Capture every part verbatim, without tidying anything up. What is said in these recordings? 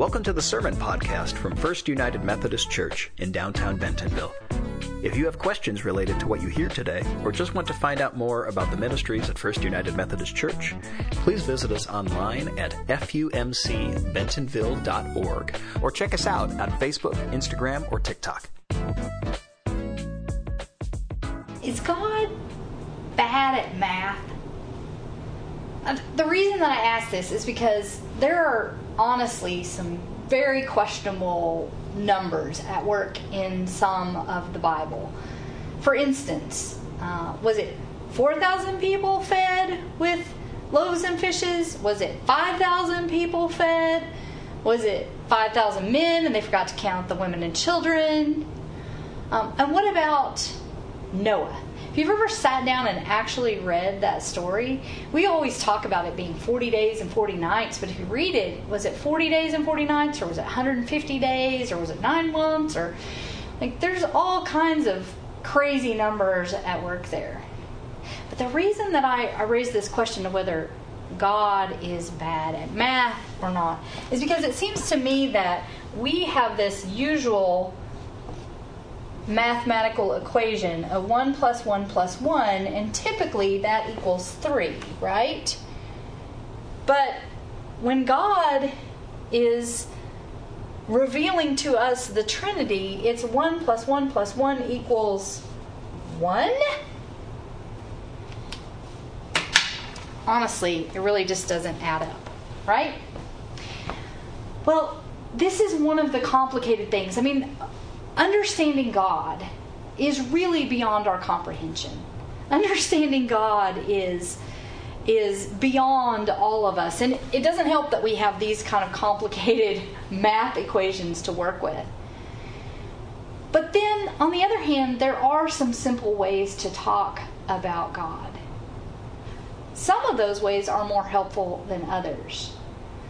Welcome to the Sermon Podcast from First United Methodist Church in downtown Bentonville. If you have questions related to what you hear today, or just want to find out more about the ministries at First United Methodist Church, please visit us online at F U M C Bentonville dot org, or check us out on Facebook, Instagram, or TikTok. Is God bad at math? The reason that I ask this is because there are honestly some very questionable numbers at work in some of the Bible. For instance, uh, was it four thousand people fed with loaves and fishes? Was it five thousand people fed? Was it five thousand men and they forgot to count the women and children? Um, and what about Noah? If you've ever sat down and actually read that story, we always talk about it being forty days and forty nights, but if you read it, was it forty days and forty nights, or was it one hundred fifty days, or was it nine months, or like there's all kinds of crazy numbers at work there. But the reason that I, I raise this question of whether God is bad at math or not is because it seems to me that we have this usual mathematical equation of one plus one plus one, and typically that equals three, right? But when God is revealing to us the Trinity, it's one plus one plus one equals one? Honestly, it really just doesn't add up, right? Well, this is one of the complicated things. I mean, understanding God is really beyond our comprehension. Understanding God is is beyond all of us. And it doesn't help that we have these kind of complicated math equations to work with. But then, on the other hand, there are some simple ways to talk about God. Some of those ways are more helpful than others.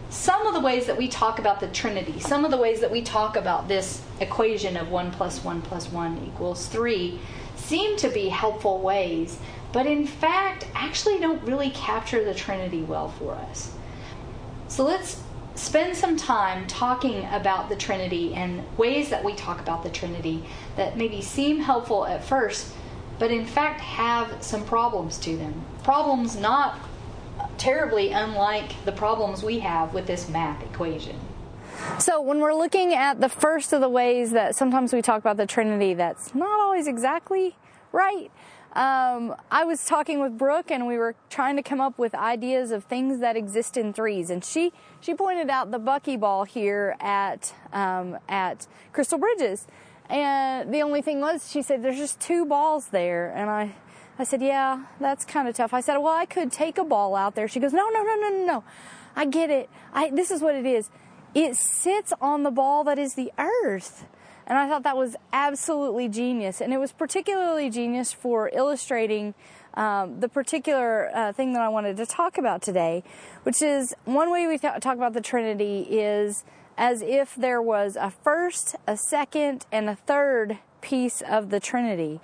Some of the ways that we talk about the Trinity, some of the ways that we talk about this equation of one plus one plus one equals three seem to be helpful ways, but in fact actually don't really capture the Trinity well for us. So let's spend some time talking about the Trinity and ways that we talk about the Trinity that maybe seem helpful at first, but in fact have some problems to them. Problems not terribly unlike the problems we have with this math equation. So when we're looking at the first of the ways that sometimes we talk about the Trinity, that's not always exactly right. Um, I was talking with Brooke and we were trying to come up with ideas of things that exist in threes, and she she pointed out the buckyball here at um, at Crystal Bridges, and the only thing was she said there's just two balls there, and I. I said, yeah, that's kind of tough. I said, well, I could take a ball out there. She goes, no, no, no, no, no, no. I get it. I, this is what it is. It sits on the ball that is the earth. And I thought that was absolutely genius. And it was particularly genius for illustrating um, the particular uh, thing that I wanted to talk about today, which is one way we th- talk about the Trinity is as if there was a first, a second, and a third piece of the Trinity.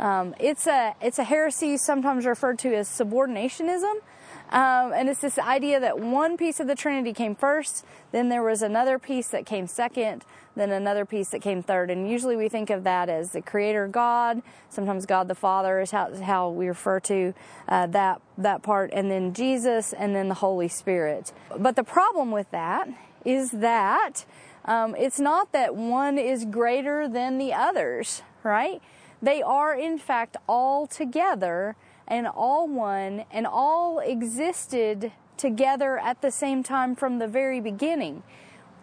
Um, it's a it's a heresy sometimes referred to as subordinationism, um, and it's this idea that one piece of the Trinity came first, then there was another piece that came second, then another piece that came third, and usually we think of that as the Creator God. Sometimes God the Father is how how we refer to uh, that that part, and then Jesus, and then the Holy Spirit. But the problem with that is that um, it's not that one is greater than the others, right? They are, in fact, all together and all one and all existed together at the same time from the very beginning.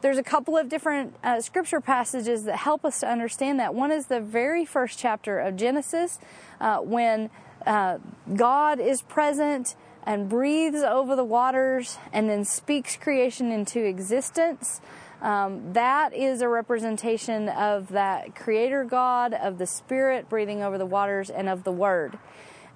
There's a couple of different uh, scripture passages that help us to understand that. One is the very first chapter of Genesis uh, when uh, God is present and breathes over the waters and then speaks creation into existence. Um, that is a representation of that Creator God, of the Spirit breathing over the waters, and of the Word.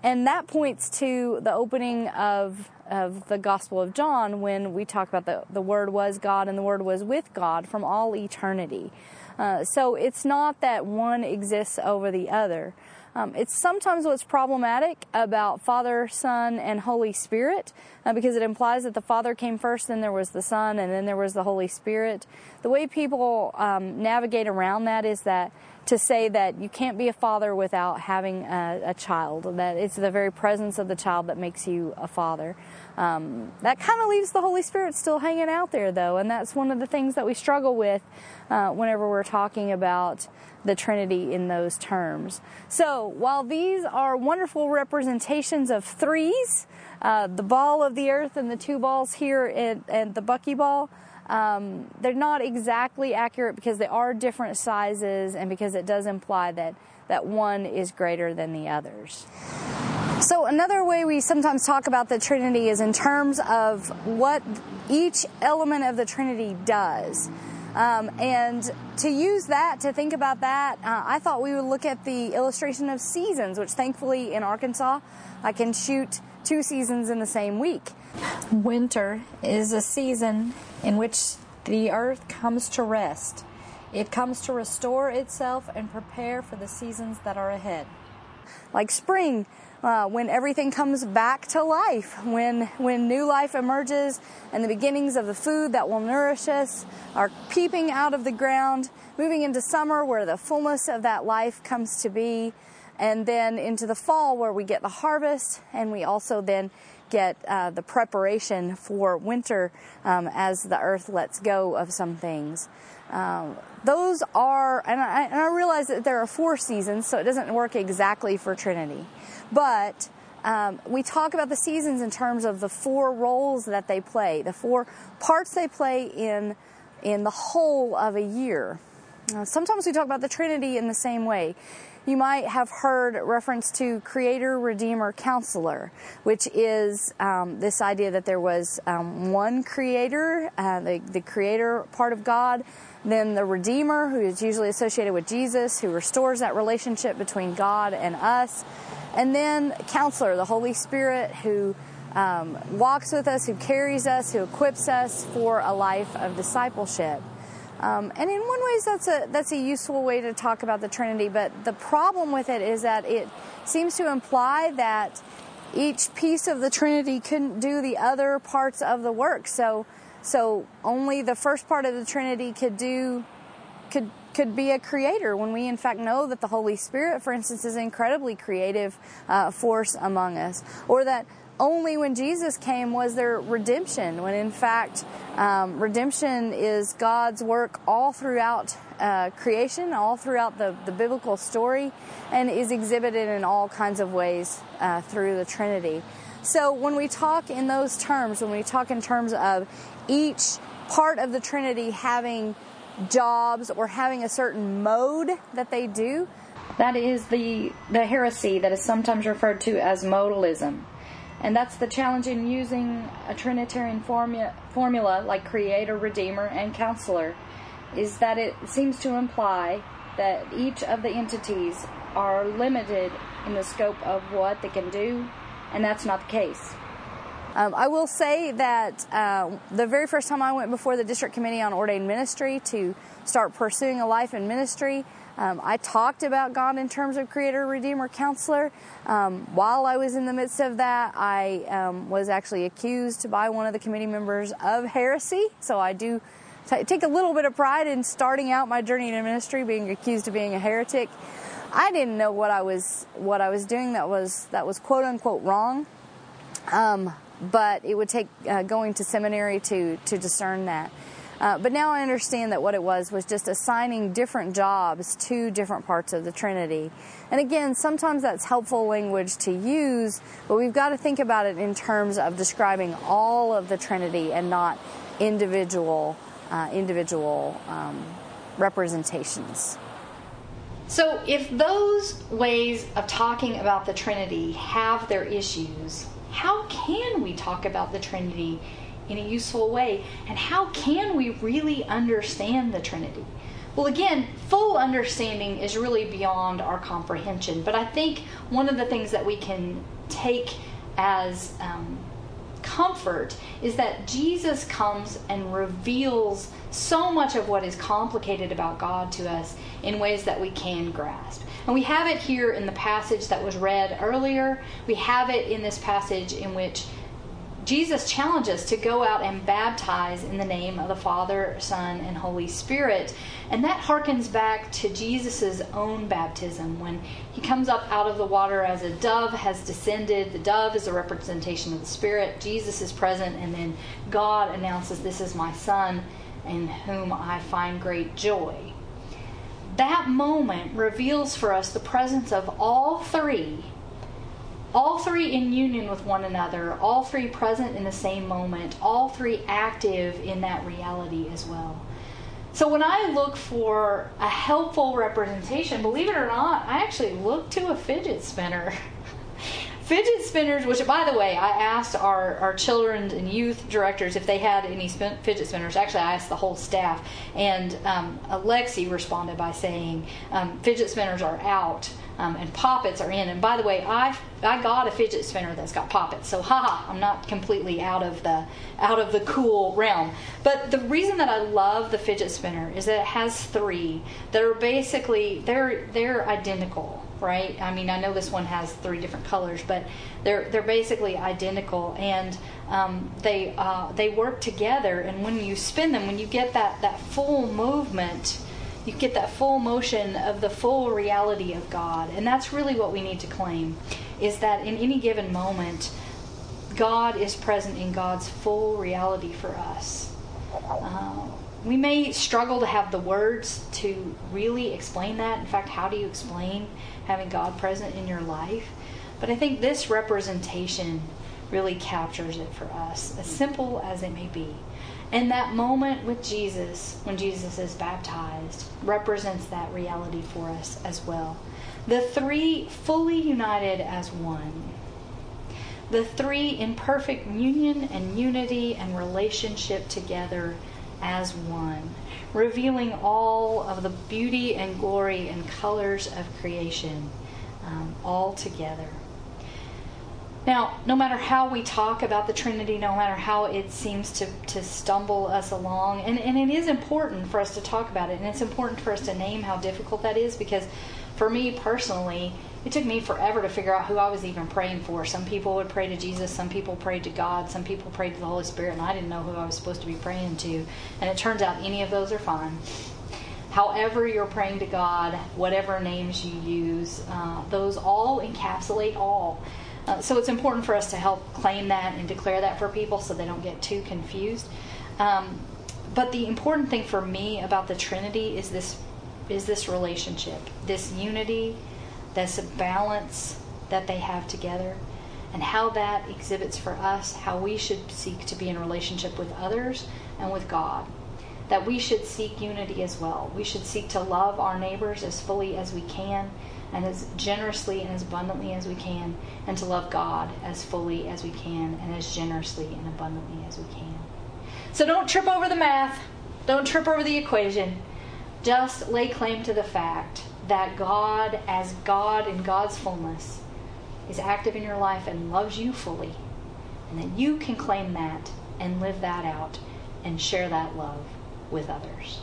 And that points to the opening of of the Gospel of John when we talk about the, the Word was God and the Word was with God from all eternity. Uh, so it's not that one exists over the other. Um, it's sometimes what's problematic about Father, Son, and Holy Spirit, uh, because it implies that the Father came first, then there was the Son, and then there was the Holy Spirit. The way people um, navigate around that is that to say that you can't be a father without having a, a child, that it's the very presence of the child that makes you a father. Um, that kind of leaves the Holy Spirit still hanging out there, though, and that's one of the things that we struggle with uh, whenever we're talking about the Trinity in those terms. So while these are wonderful representations of threes, uh, the ball of the earth and the two balls here and, and the buckyball, Um, they're not exactly accurate because they are different sizes and because it does imply that, that one is greater than the others. So another way we sometimes talk about the Trinity is in terms of what each element of the Trinity does. Um, and to use that, to think about that, uh, I thought we would look at the illustration of seasons, which thankfully in Arkansas I can shoot two seasons in the same week. Winter is a season in which the earth comes to rest. It comes to restore itself and prepare for the seasons that are ahead. Like spring, uh, when everything comes back to life, when when new life emerges and the beginnings of the food that will nourish us are peeping out of the ground, moving into summer where the fullness of that life comes to be, and then into the fall where we get the harvest, and we also then get uh, the preparation for winter um, as the earth lets go of some things. Um, those are, and I, and I realize that there are four seasons, so it doesn't work exactly for Trinity, but um, we talk about the seasons in terms of the four roles that they play, the four parts they play in, in the whole of a year. Now, sometimes we talk about the Trinity in the same way. You might have heard reference to Creator, Redeemer, Counselor, which is um, this idea that there was um, one Creator, uh, the, the Creator part of God, then the Redeemer, who is usually associated with Jesus, who restores that relationship between God and us, and then Counselor, the Holy Spirit, who um, walks with us, who carries us, who equips us for a life of discipleship. Um, and in one way, that's a that's a useful way to talk about the Trinity, but the problem with it is that it seems to imply that each piece of the Trinity couldn't do the other parts of the work. So, so only the first part of the Trinity could do could could be a creator, when we in fact know that the Holy Spirit, for instance, is an incredibly creative uh, force among us, or that only when Jesus came was there redemption, when in fact um, redemption is God's work all throughout uh, creation, all throughout the, the biblical story, and is exhibited in all kinds of ways uh, through the Trinity. So when we talk in those terms, when we talk in terms of each part of the Trinity having jobs or having a certain mode that they do, that is the, the heresy that is sometimes referred to as modalism. And that's the challenge in using a Trinitarian formula, formula like Creator, Redeemer, and Counselor, is that it seems to imply that each of the entities are limited in the scope of what they can do, and that's not the case. Um, I will say that uh, the very first time I went before the District Committee on Ordained Ministry to start pursuing a life in ministry, Um, I talked about God in terms of Creator, Redeemer, Counselor. Um, while I was in the midst of that, I um, was actually accused by one of the committee members of heresy. So I do t- take a little bit of pride in starting out my journey in ministry, being accused of being a heretic. I didn't know what I was what I was doing that was that was quote unquote wrong, um, but it would take uh, going to seminary to to discern that. Uh, but now I understand that what it was was just assigning different jobs to different parts of the Trinity. And again, sometimes that's helpful language to use, but we've got to think about it in terms of describing all of the Trinity and not individual uh, individual um, representations. So if those ways of talking about the Trinity have their issues, how can we talk about the Trinity in a useful way, and how can we really understand the Trinity? Well, again, full understanding is really beyond our comprehension, but I think one of the things that we can take as um, comfort is that Jesus comes and reveals so much of what is complicated about God to us in ways that we can grasp. And we have it here in the passage that was read earlier. We have it in this passage in which Jesus challenges us to go out and baptize in the name of the Father, Son, and Holy Spirit. And that harkens back to Jesus' own baptism when he comes up out of the water as a dove has descended. The dove is a representation of the Spirit. Jesus is present, and then God announces, "This is my Son, in whom I find great joy." That moment reveals for us the presence of all three All three in union with one another, all three present in the same moment, all three active in that reality as well. So when I look for a helpful representation, believe it or not, I actually look to a fidget spinner. Fidget spinners, which, by the way, I asked our, our children and youth directors if they had any spin, fidget spinners. Actually, I asked the whole staff, and um, Alexi responded by saying um, fidget spinners are out um, and poppets are in. And by the way, I I got a fidget spinner that's got poppets, so haha, I'm not completely out of the out of the cool realm. But the reason that I love the fidget spinner is that it has three that are basically they're they're identical. Right? I mean, I know this one has three different colors, but they're they're basically identical, and um, they uh, they work together. And when you spin them, when you get that, that full movement, you get that full motion of the full reality of God. And that's really what we need to claim, is that in any given moment, God is present in God's full reality for us. Uh, we may struggle to have the words to really explain that. In fact, how do you explain having God present in your life? But I think this representation really captures it for us, as simple as it may be. And that moment with Jesus, when Jesus is baptized, represents that reality for us as well. The three fully united as one. The three in perfect union and unity and relationship together as one, revealing all of the beauty and glory and colors of creation, um, all together. Now, no matter how we talk about the Trinity, no matter how it seems to, to stumble us along, and, and it is important for us to talk about it, and it's important for us to name how difficult that is, because for me personally, it took me forever to figure out who I was even praying for. Some people would pray to Jesus, some people prayed to God, some people prayed to the Holy Spirit, and I didn't know who I was supposed to be praying to. And it turns out any of those are fine. However you're praying to God, whatever names you use, uh, those all encapsulate all. Uh, so it's important for us to help claim that and declare that for people so they don't get too confused. Um, but the important thing for me about the Trinity is this, is this relationship, this unity, this balance that they have together, and how that exhibits for us how we should seek to be in relationship with others and with God. That we should seek unity as well. We should seek to love our neighbors as fully as we can, and as generously and as abundantly as we can, and to love God as fully as we can, and as generously and abundantly as we can. So don't trip over the math. Don't trip over the equation. Just lay claim to the fact that God, as God in God's fullness, is active in your life and loves you fully, and that you can claim that and live that out and share that love with others.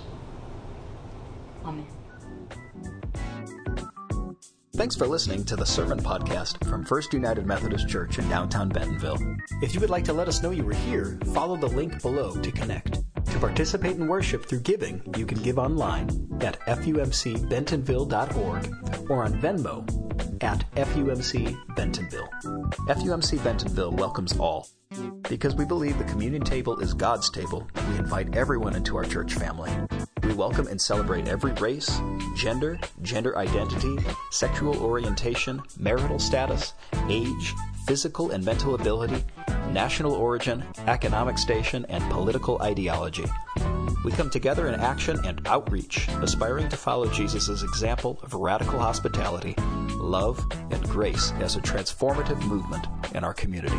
Amen. Thanks for listening to the Sermon Podcast from First United Methodist Church in downtown Bentonville. If you would like to let us know you were here, follow the link below to connect. To participate in worship through giving, you can give online at F U M C Bentonville dot org or on Venmo at F U M C Bentonville. F U M C Bentonville welcomes all. Because we believe the communion table is God's table, we invite everyone into our church family. We welcome and celebrate every race, gender, gender identity, sexual orientation, marital status, age, physical and mental ability, national origin, economic station, and political ideology. We come together in action and outreach, aspiring to follow Jesus' example of radical hospitality, love, and grace as a transformative movement in our community.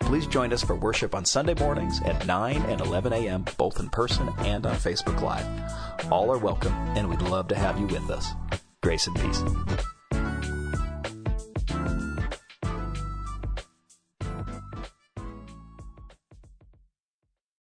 Please join us for worship on Sunday mornings at nine and eleven a.m., both in person and on Facebook Live. All are welcome, and we'd love to have you with us. Grace and peace.